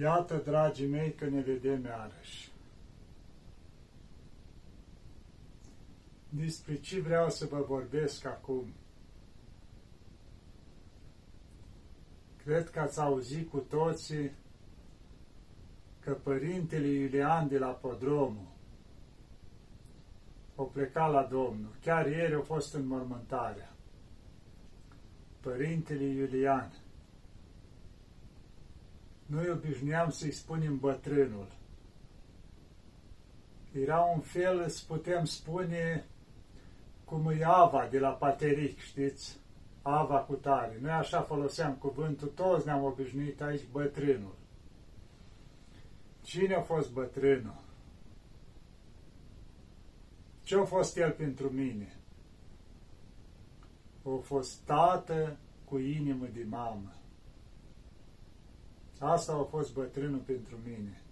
Iată, dragii mei, că ne vedem iarăși. Despre ce vreau să vă vorbesc acum? Cred că ați auzit cu toții că Părintele Iulian de la Prodromu o pleca la Domnul. Chiar ieri a fost înmormântarea. Părintele Iulian. Noi obișnuiam să-i spunem bătrânul. Era un fel, să putem spune, cum e Ava de la Pateric, știți? Ava cu tare. Noi așa foloseam cuvântul, toți ne-am obișnuit aici bătrânul. Cine a fost bătrânul? Ce-a fost el pentru mine? A fost tată cu inimă de mamă. Asta a fost bătrânul pentru mine.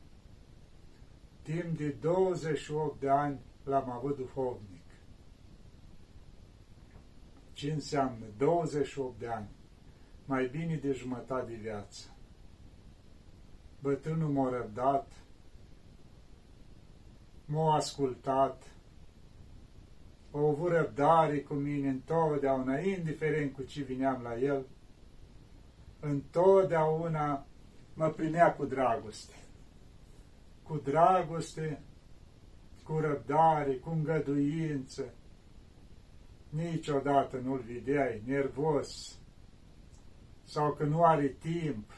Timp de 28 de ani l-am avut duhovnic. Ce înseamnă 28 de ani? Mai bine de jumătate de viață. Bătrânul m-a răbdat, m-a ascultat, a avut răbdare cu mine întotdeauna, indiferent cu ce vineam la el, întotdeauna mă primea cu dragoste. Cu dragoste, cu răbdare, cu îngăduință. Niciodată nu-l vedeai nervos sau că nu are timp.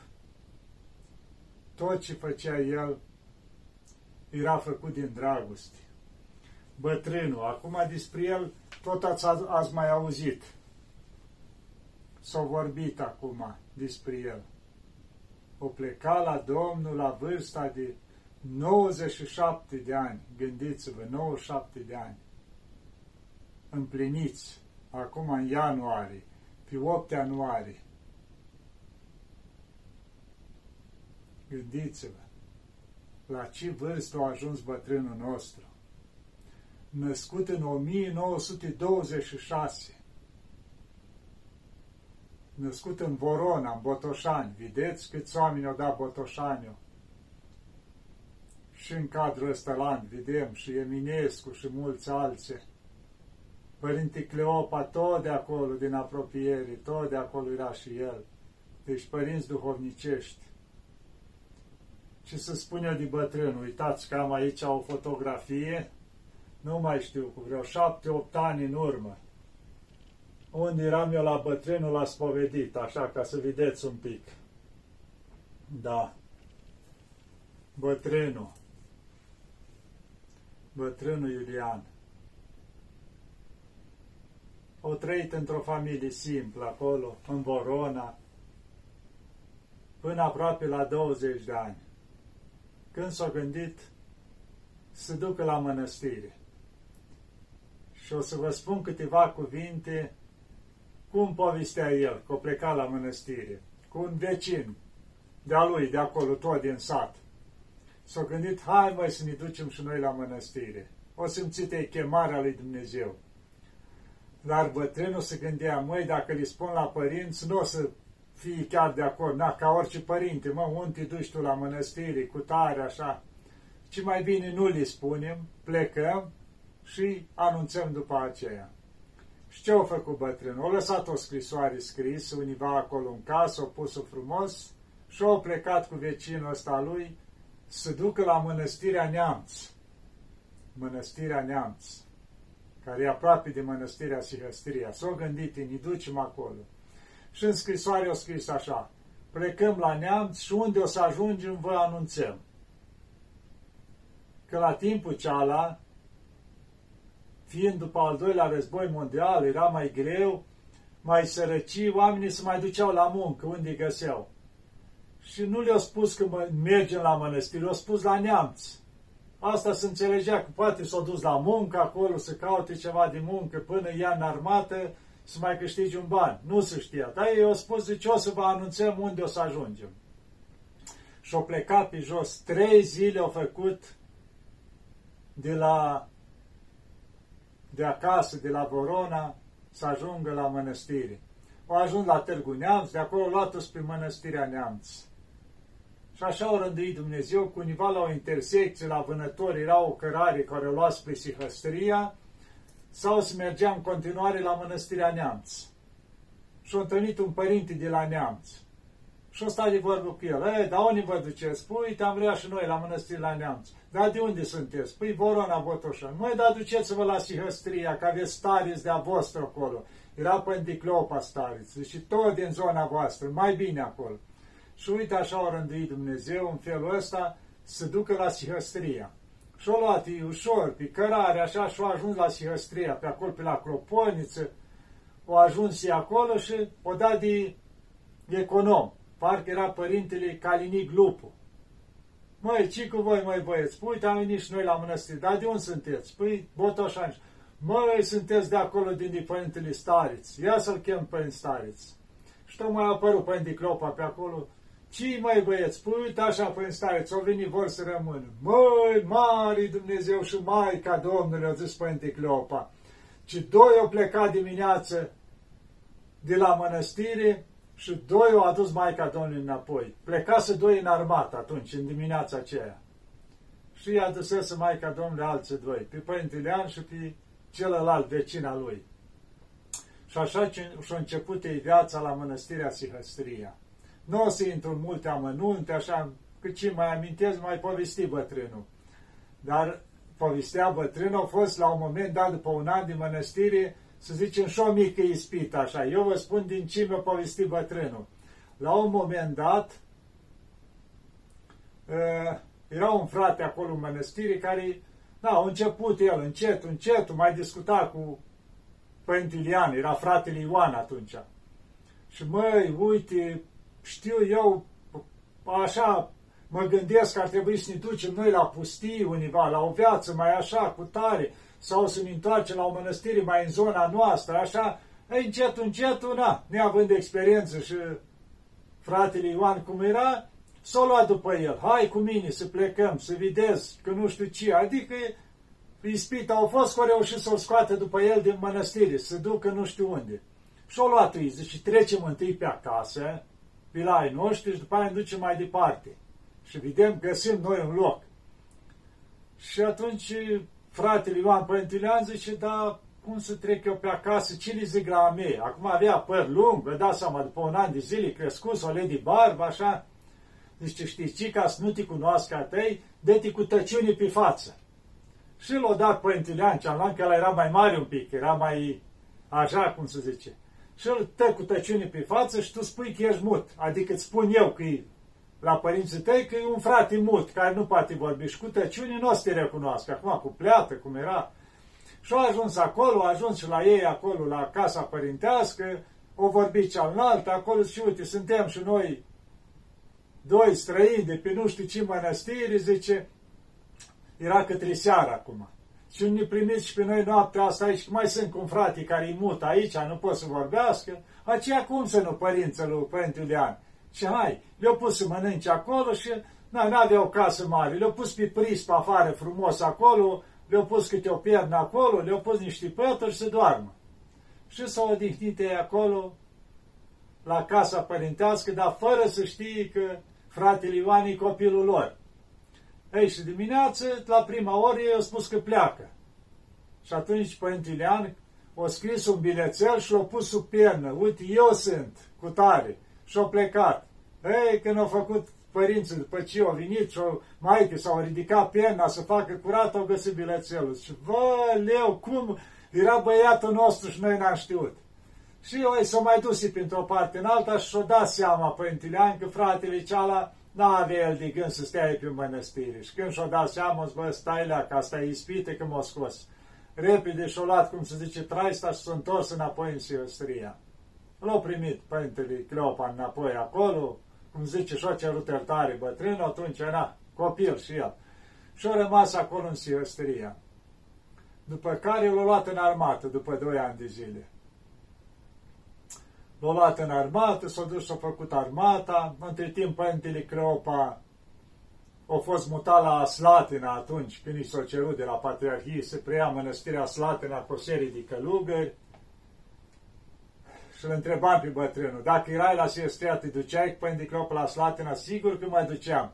Tot ce făcea el era făcut din dragoste. Bătrânul, acum despre el tot ați mai auzit. S-a vorbit acum despre el. O pleca la Domnul la vârsta de 97 de ani. Gândiți-vă, 97 de ani. Împliniți acum în ianuarie, pe 8 ianuarie. Gândiți-vă la ce vârstă a ajuns bătrânul nostru. Născut în 1926. Născut în Vorona, în Botoșani. Vedeți câți oameni au dat Botoșaniu. Și în cadrul ăsta vedem și Eminescu și mulți alții. Părintele Cleopa, tot de acolo, din apropiere, tot de acolo era și el. Deci părinți duhovnicești. Și să spun eu de bătrân, uitați că am aici o fotografie, nu mai știu, cu vreo 7-8 ani în urmă. Unde eram eu la bătrânul la spovedit, așa, ca să vedeți un pic. Da. Bătrânul. Bătrânul Iulian. O trăit într-o familie simplă acolo, în Vorona, până aproape la 20 de ani. Când s-a gândit să ducă la mănăstire. Și o să vă spun câteva cuvinte cum povestea el, că o pleca la mănăstire, cu un vecin de-a lui, de acolo, tot din sat. S-a gândit, hai mai să ne ducem și noi la mănăstire. O simțite chemarea lui Dumnezeu. Dar bătrânul se gândea, măi, dacă le spun la părinți, nu o să fie chiar de acord, na, ca orice părinte, mă, unde te duci tu la mănăstire, cu tare, așa. Ci mai bine nu le spunem, plecăm și anunțăm după aceea. Și ce-a făcut bătrânul? A lăsat o scrisoare scrisă univa acolo în casă, a pus-o frumos și a plecat cu vecinul ăsta lui să ducă la Mănăstirea Neamț. Mănăstirea Neamț, care e aproape de Mănăstirea Sihăstria. S-a gândit, ne ducem acolo. Și în scrisoare a scris așa, plecăm la Neamț și unde o să ajungem vă anunțăm. Că la timpul ceala, fiind după al doilea război mondial, era mai greu, mai sărăcii, oamenii se mai duceau la muncă, unde găseau. Și nu le-au spus că mergem la mănăstire, le-au spus la Neamț. Asta se înțelegea, că poate s-au dus la muncă acolo, să caute ceva de muncă, până ia în armată, să mai câștigi un ban. Nu se știa, dar ei au spus, zice, o să vă anunțăm unde o să ajungem. Și-au plecat pe jos, 3 zile au făcut de acasă, de la Vorona, să ajungă la mănăstire. Au ajuns la Târgu Neamț, de acolo au luat-o spre Mănăstirea Neamț. Și așa au rânduit Dumnezeu, că univa la o intersecție, la Vânători, era o cărare care o lua spre Sihăstria, sau se mergea în continuare la Mănăstirea Neamț. Și-a întâlnit un părinte de la Neamț. Și-a stat de vorbă cu el. Dar unde vă duceți? Păi, am vrea și noi la Mănăstirea Neamț. Dar de unde sunteți? Păi, Vorona, Botoșani. Măi, dar duceți-vă la Sihăstria, că aveți stareți de-a vostru acolo. Era Părintele Cleopa stareți și tot din zona voastră, mai bine acolo. Și uite, așa au rânduit Dumnezeu, în felul ăsta, să ducă la Sihăstria. Și-o luat ușor, pe cărare, așa, și-o ajuns la Sihăstria, pe acolo, pe la Cloponiță, o ajuns acolo și o dat de econom. Parcă era Părintele Calinic Lupu. Măi, ce cu voi, măi băieți? Păi, uite, am venit și noi la mănăstire. Dar de unde sunteți? Păi, Botoșani. Măi, sunteți de acolo din Părintele Stareț. Ia să-l chem Părintele Stareț. Și tocmai a apărut Părintele Cleopa pe acolo. Cii, măi băieți, păi uite așa, Părintele Stareț, au venit, vor să rămână. Măi, mare Dumnezeu și Maica Domnului, a zis Părintele Cleopa. Și doi au plecat dimineață de la mănăstire și doi au adus Maica Domnului înapoi. Plecase doi în armată atunci, în dimineața aceea. Și i-a adusese Maica Domnului alții doi, pe Părintele Ilean și pe celălalt vecin al lui. Și așa și-a început ei viața la Mănăstirea Sihăstria. Nu o să intru în multe amănunte, așa, cât ce mai amintesc, mai povesti bătrânul. Dar povestea bătrânul, a fost la un moment dat, după un an de mănăstire, să zicem, și o mică ispită, așa. Eu vă spun din ce mi-a povestit bătrânul. La un moment dat, era un frate acolo în mănăstire care, a început el, încet, mai discuta cu Părintele Ilean, era fratele Ioan atunci. Și măi, uite, știu eu, așa, mă gândesc că ar trebui să ne ducem noi la pustii univa, la o viață mai așa, cu tare, sau să ne întoarcem la o mănăstire mai în zona noastră, așa, încet, neavând experiență și fratele Ioan cum era, s-o lua după el, hai cu mine să plecăm, să videz, că nu știu ce, adică ispita au fost că au reușit să o scoată după el din mănăstire, să ducă nu știu unde. Și-o luat ei, zice, trecem întâi pe acasă, pe la ai noștri și după aia ne ducem mai departe. Și vedem, găsim noi un loc. Și atunci fratele Ioan Părintele Ilean zice, da, cum să trec eu pe acasă, ce li zic la a mea? Acum avea păr lung, vă dați seama, după un an de zile crescut, o lei barbă, așa. Zice, știi, ca să nu te cunoască a tăi, dă-te cu tăciune pe față. Și l-a dat Părintele Ilean cealaltă, că ăla era mai mare un pic, era mai așa, cum se zice. Și îl tă cu tăciune pe față și tu spui că ești mut. Adică îți spun eu că la părinții tăi că e un frate mut, care nu poate vorbi. Și cu tăciune nu o să te recunoască. Acum cu pleată, cum era. Și a ajuns acolo, a ajuns și la ei acolo, la casa părintească, o vorbi cealaltă, acolo și uite, suntem și noi doi străini de pe nu știu ce mănăstiri, zice, era către seara acum. Și ne primiți și pe noi noaptea asta aici, că mai sunt cu fratii care-i mut aici, nu pot să vorbească, aceea cum să nu părințelui Părintele Ilean? Și hai, le-au pus să mănânce acolo și n-avea o casă mare, le-au pus pe prispă afară frumos acolo, le-au pus câte o piernă acolo, le-au pus niște pături și se doarmă. Și s-au odihnit ei acolo, la casa părintească, dar fără să știe că fratele Ioan e copilul lor. Ei, și dimineață, la prima oră, i-a spus că pleacă. Și atunci Părintele Ilean a scris un bilețel și l-a pus sub piernă. Uite, eu sunt, cu tare. Și-a plecat. Ei, când au făcut părinții, după ce au venit și-au maică, s-au ridicat pierna să facă curat, au găsit bilețelul. Și văleu, cum era băiatul nostru și noi n-am știut. Și ei s-au mai dus printr-o parte în alta și și-a dat seama Părintele Ilean că fratele ceala n-avea el de gând să stea ei pe mănăstire. Și când și-o dat seama, zic, bă, stai lea, că asta e ispite, că m-a scos. Repede și-o luat, cum se zice, traista și s-a întors înapoi în Sihăstria. L-a primit Părintele Cleopa înapoi acolo, cum zice, și-o cerut iertare bătrânul, atunci era copil și el. Și-o rămas acolo în Sihăstria. După care l-a luat în armată, după 2 ani de zile. L-a luat în armată, s-a dus și-a făcut armata. Între timp, Părintele Cleopa a fost mutat la Slatina atunci, când i s-a cerut de la Patriarhie, se preia mănăstirea Slatina cu o serie de călugări. și-l întreba pe bătrânul, dacă erai la Sihăstria, te duceai cu Părintele Cleopa la Slatina? Sigur că mă duceam.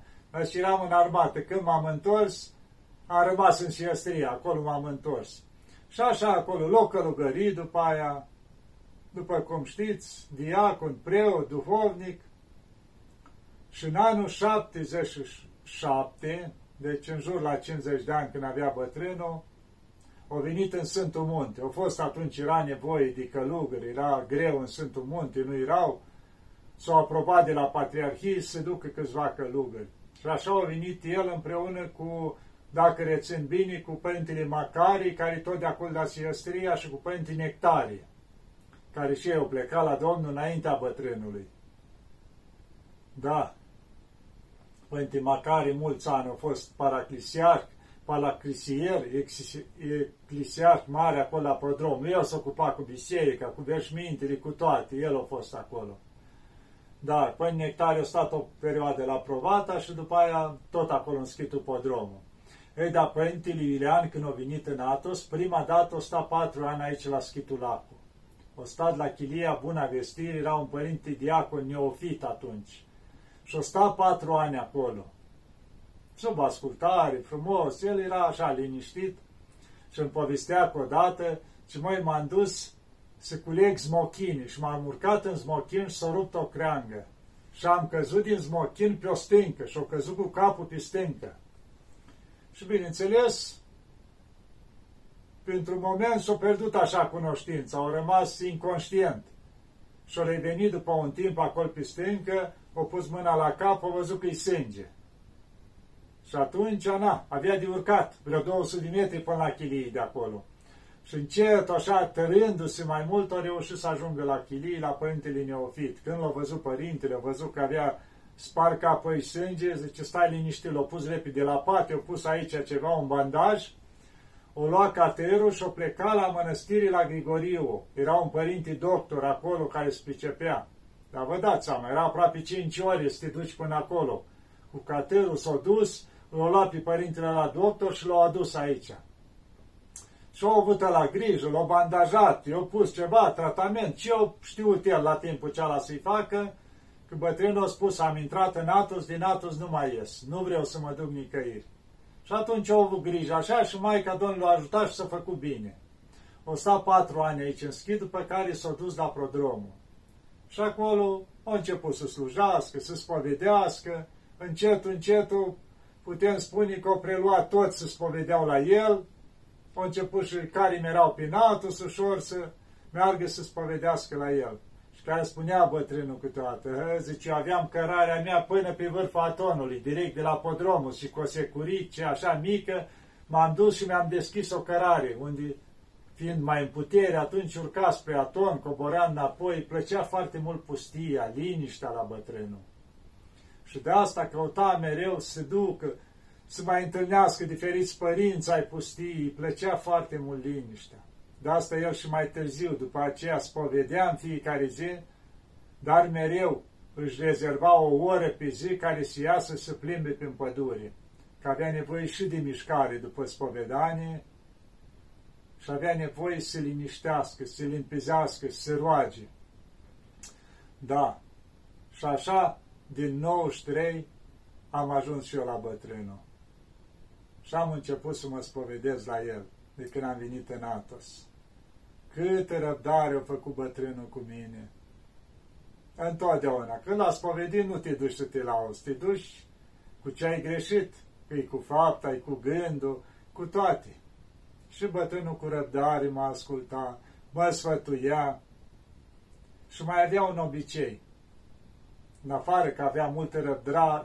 Și eram în armată. Când m-am întors, am rămas în Sihăstria, acolo m-am întors. Și așa acolo, loc călugării după aia, după cum știți, diacon, preot, duhovnic. Și în anul 77, deci în jur la 50 de ani când avea bătrânul, a venit în Sfântul Munte. A fost atunci, era nevoie de călugări, era greu în Sfântul Munte, nu erau. S-au aprobat de la Patriarhie să ducă câțiva călugări. Și așa a venit el împreună cu, dacă rețin bine, cu Părintele Macarii, care tot de acolo la Sihăstria, și cu Părintele Nectarie, care și eu pleca la Domnul înaintea bătrânului. Da, Părintele Macarii mulți ani au fost paraclisiar, eclisiar mare acolo la Prodrom. El s-a ocupat cu biserica, cu veșmintele, cu toate. El a fost acolo. Da, Părintele Nectarie a stat o perioadă la Provata și după aia tot acolo în Schitul Prodromu. Ei, dar Părintele Ilean, când a venit în Athos, prima dată a stat 4 ani aici la Schitul Lacu. A stat la Chilia Bună Vestire, era un părinte diacon Neofit atunci. Și a stat 4 ani acolo. Sub ascultare, frumos, el era așa liniștit și îmi povestea că odată, și măi, m-am dus să culeg zmochini și m-am urcat în zmochin și s-a rupt o creangă. Și am căzut din zmochin pe o stâncă și o căzut cu capul pe stâncă. Și bineînțeles, pentru un moment s-a pierdut așa cunoștința, au rămas inconștient. Și-a revenit după un timp acolo pe stâncă, a pus mâna la cap, a văzut că-i sânge. Și atunci, na, avea de urcat vreo 200 de metri până la chilii de acolo. Și încet, așa, tărându-se mai mult, a reușit să ajungă la chilii, la Părintele Neofit. Când l-a văzut părintele, a văzut că avea spart capul și sânge, zice, stai liniștit, l-a pus repede la pat, i-a pus aici ceva, un bandaj, o lua caterul și o pleca la mănăstirii la Grigoriu. Era un părinte doctor acolo care se pricepea. Dar vă dați seama, era aproape 5 ore să te duci până acolo. Cu caterul s-a dus, l-a luat pe părintele la doctor și l-a adus aici. Și-a avut la grijă, l-a bandajat, i-a pus ceva, tratament. Și eu știut el la timpul ceala să-i facă, că bătrânul a spus, am intrat în Athos, din Athos nu mai ies, nu vreau să mă duc nicăieri. Și atunci au avut grijă așa și Maica Domnului l-a ajutat și s-a făcut bine. O sta 4 ani aici în schid, după care s-a dus la Prodromul. Și acolo a început să slujească, să spovedească. Încet, încetul, putem spune că o prelua toți să spovedeau la el. A început și care mi-erau prin Athos ușor să meargă să spovedească la el. Și care spunea bătrânul câteodată, zice, aveam cărarea mea până pe vârful Atonului, direct de la Prodromul și cu o securice așa mică, m-am dus și mi-am deschis o cărare, unde, fiind mai în putere, atunci urca spre Aton, cobora înapoi, plăcea foarte mult pustia, liniștea la bătrânul. Și de asta căuta mereu să ducă, să mai întâlnească diferiți părinți ai pustiei, plăcea foarte mult liniștea. De asta el și mai târziu, după aceea, spovedea în fiecare zi, dar mereu își rezerva o oră pe zi care să iasă să plimbe prin pădure, că avea nevoie și de mișcare după spovedanie și avea nevoie să se liniștească, să se limpizească, să se roage. Da, și așa, din 93, am ajuns și eu la bătrânul și am început să mă spovedez la el. De când am venit în Athos. Câtă răbdare a făcut bătrânul cu mine. Întotdeauna. Când l-a spovedit, nu te duci să te lauzi. Te duci cu ce ai greșit. Că-i cu fapta, e cu gândul, cu toate. Și bătrânul cu răbdare mă asculta, mă sfătuia și mai avea un obicei. În afară că avea multă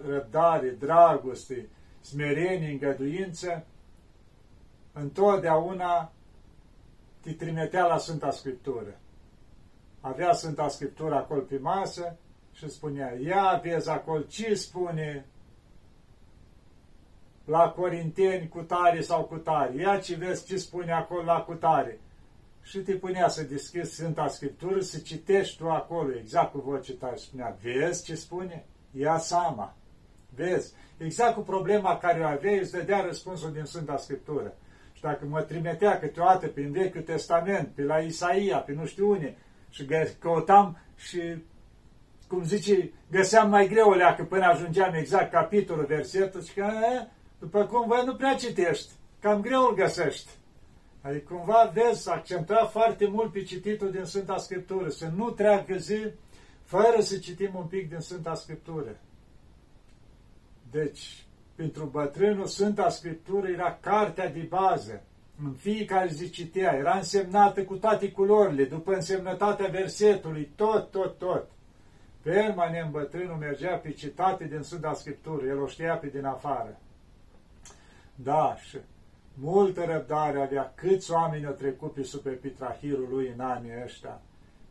răbdare, dragoste, smerenie, îngăduință, întotdeauna te trimitea la Sfânta Scriptură. Avea Sfânta Scriptură acolo pe masă și spunea, ia vezi acolo ce spune la Corinteni cu tare sau cu tare. Ia ce vezi ce spune acolo la cu tare. Și te punea să deschizi Sfânta Scriptură, să citești tu acolo, exact cu voce tare. Spunea, vezi ce spune? Ia seama. Vezi. Exact cu problema care o aveai, îți dădea răspunsul din Sfânta Scriptură. Și dacă mă trimitea câteodată prin Vechiul Testament, pe la Isaia, pe nu știu unde, și căutam și, cum zice, găseam mai greu o leacă până ajungeam exact capitolul, versetul și că, după cum văd, nu prea citești, cam greu îl găsești. Adică cumva, vezi, accentra foarte mult pe cititul din Sfânta Scriptură, să nu treacă zi fără să citim un pic din Sfânta Scriptură. Deci, pentru bătrânul, Sfânta Scriptură era cartea de bază. În fiecare zi citea, era însemnată cu toate culorile, după însemnătatea versetului, tot. Permanent bătrânul mergea pe citate din Sfânta Scriptură, el o știa pe din afară. Da, și multă răbdare avea, câți oameni au trecut pe superpitrahirul lui în anii ăștia.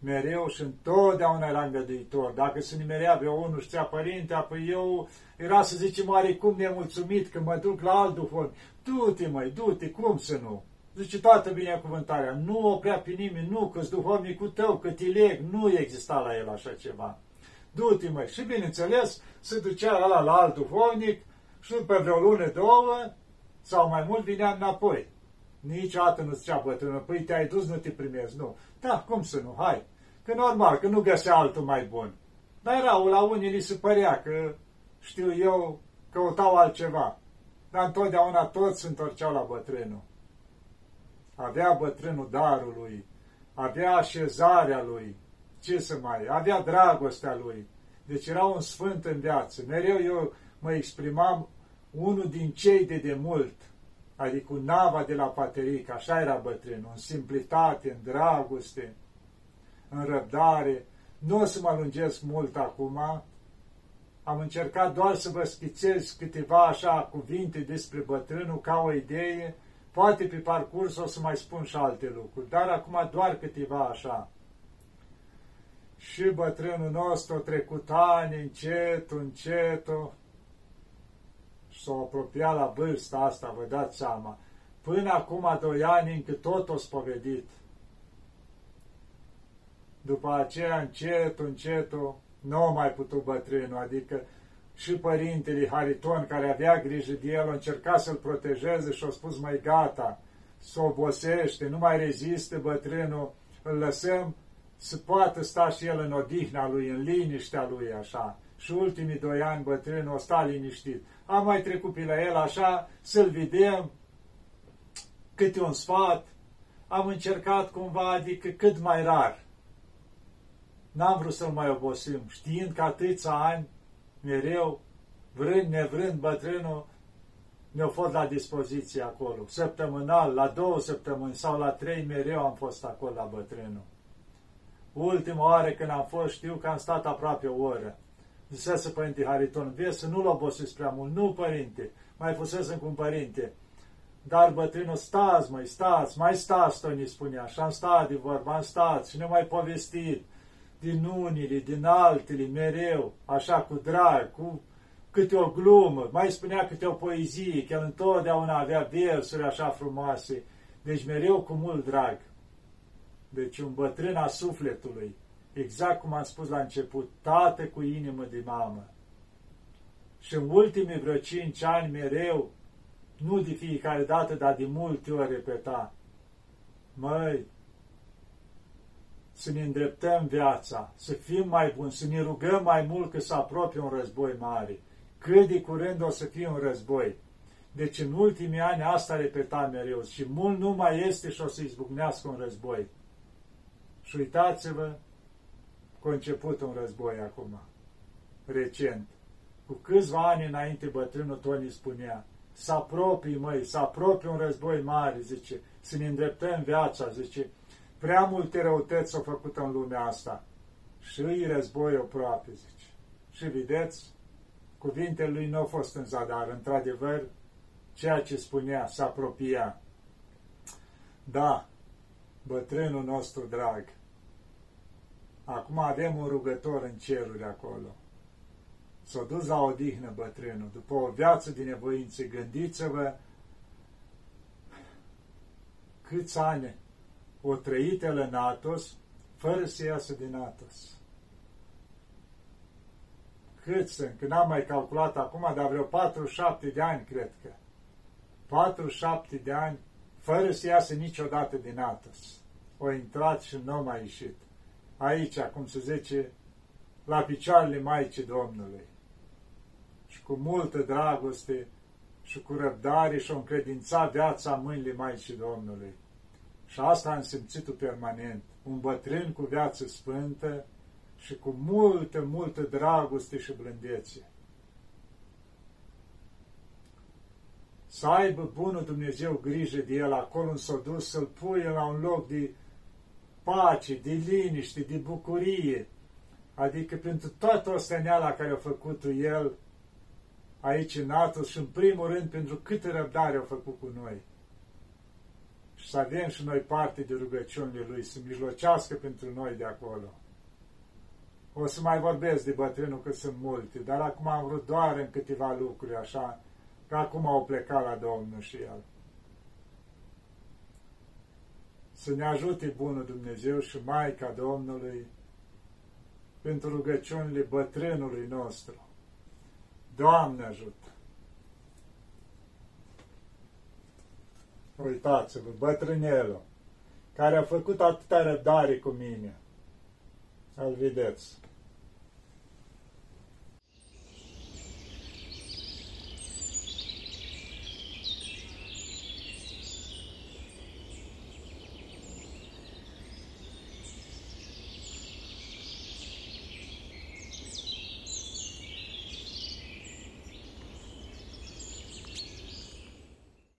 Mereu și întotdeauna era îngăduitor. Dacă se nimerea vreo unul știa, părinte, apoi eu era, să zicem, oarecum nemulțumit când mă duc la alt duhovnic. Du-te, măi, du-te, cum să nu? Zice toată binecuvântarea, nu oprea pe nimeni, nu, că-s duhovnicul tău, că te leg, nu exista la el așa ceva. Du-te, măi, și bineînțeles, se ducea ăla la alt duhovnic și după vreo lună, două, sau mai mult, vinea înapoi. Niciodată nu zicea bătrână, păi te-ai dus, nu te primezi, nu. Da, cum să nu, hai. Că normal, că nu găsea altul mai bun. Dar erau, la unii li se părea că, știu eu, căutau altceva. Dar întotdeauna toți se întorceau la bătrânul. Avea bătrânul darul lui, avea așezarea lui, ce să mai, avea dragostea lui. Deci era un sfânt în viață. Mereu eu mă exprimam unul din cei de demult, adică un Nava de la Paterică, așa era bătrânul, în simplitate, în dragoste, în răbdare. Nu o să mă lungesc mult acum, am încercat doar să vă schițez câteva așa cuvinte despre bătrânul ca o idee, poate pe parcurs o să mai spun și alte lucruri, dar acum doar câteva așa. Și bătrânul nostru a trecut ani încet, și s-o apropia la vârsta asta, vă dați seama. Până acum 2 ani încă tot o spovedit. După aceea, încet, n-o mai putut bătrânul, adică și părintele Hariton, care avea grijă de el, a încercat să-l protejeze și a spus, mai gata, s-o obosește, nu mai reziste bătrânul, îl lăsăm să poată sta și el în odihna lui, în liniștea lui, așa. Și ultimii 2 ani bătrânul o sta liniștit. Am mai trecut pe la el așa, să-l vedem, câte un sfat. Am încercat cumva, adică cât mai rar. N-am vrut să-l mai obosim, știind că atâția ani, mereu, vrând, nevrând, bătrânul ne-a fost la dispoziție acolo. Săptămânal, la 2 săptămâni sau la 3, mereu am fost acolo la bătrânul. Ultima oară când am fost, știu că am stat aproape o oră. Zisese părinte Hariton, vezi să nu-l obosiți prea mult. Nu, părinte, mai fusesem cu un părinte. Dar bătrânul, stați, tot ne spunea. Și am stat de vorba, și ne-am mai povestit din unile, din altele, mereu, așa cu drag, cu câte o glumă. Mai spunea câte o poezie, că el întotdeauna avea versuri așa frumoase. Deci mereu cu mult drag. Deci un bătrân a sufletului. Exact cum am spus la început, tată cu inimă de mamă. Și în ultimii vreo 5 ani mereu, nu de fiecare dată, dar de multe ori repeta, măi, să ne îndreptăm viața, să fim mai buni, să ne rugăm mai mult că să apropie un război mare. Cât de curând o să fie un război. Deci în ultimii ani asta repeta mereu și mult nu mai este și o să izbucnească un război. Și uitați-vă, a început un război acum, recent. Cu câțiva ani înainte, bătrânul Toni spunea, să apropii, măi, să apropii un război mare, zice, să ne îndreptăm viața, zice, prea multe răutăți s-au făcut în lumea asta. Și îi război aproape, zice. Și vedeți, cuvintele lui nu au fost în zadar, într-adevăr, ceea ce spunea, să apropia. Da, bătrânul nostru drag, acum avem un rugător în ceruri acolo. S-a dus la odihnă bătrânul, după o viață de nevoințe. Gândiți-vă câți ani o trăit el în Athos, fără să iasă din Athos. Câți sunt, că n-am mai calculat acum, dar vreo 47 de ani, cred că. 47 de ani, fără să iasă niciodată din Athos. O intrat și nu a mai ieșit. aici, cum se zice, la picioarele Maicii Domnului. Și cu multă dragoste și cu răbdare și-o încredința viața în mâinile Maicii Domnului. Și asta am simțit-o permanent. Un bătrân cu viață sfântă și cu multă, multă dragoste și blândețe. Să aibă bunul Dumnezeu grijă de el, acolo s-a dus să-l pui la un loc de pace, de liniște, de bucurie. Adică pentru toată osteneala care a făcut-o el aici în Athos și în primul rând pentru câtă răbdare a făcut cu noi. Și să avem și noi parte de rugăciunile lui, să mijlocească pentru noi de acolo. O să mai vorbesc de bătrânul că sunt multe, dar acum am vrut doar în câteva lucruri așa, că acum au plecat la Domnul și el. Să ne ajute bunul Dumnezeu și Maica Domnului pentru rugăciunile bătrânului nostru. Doamne ajută! Uitați-vă, bătrânelul, care a făcut atâta răbdare cu mine. Îl vedeți.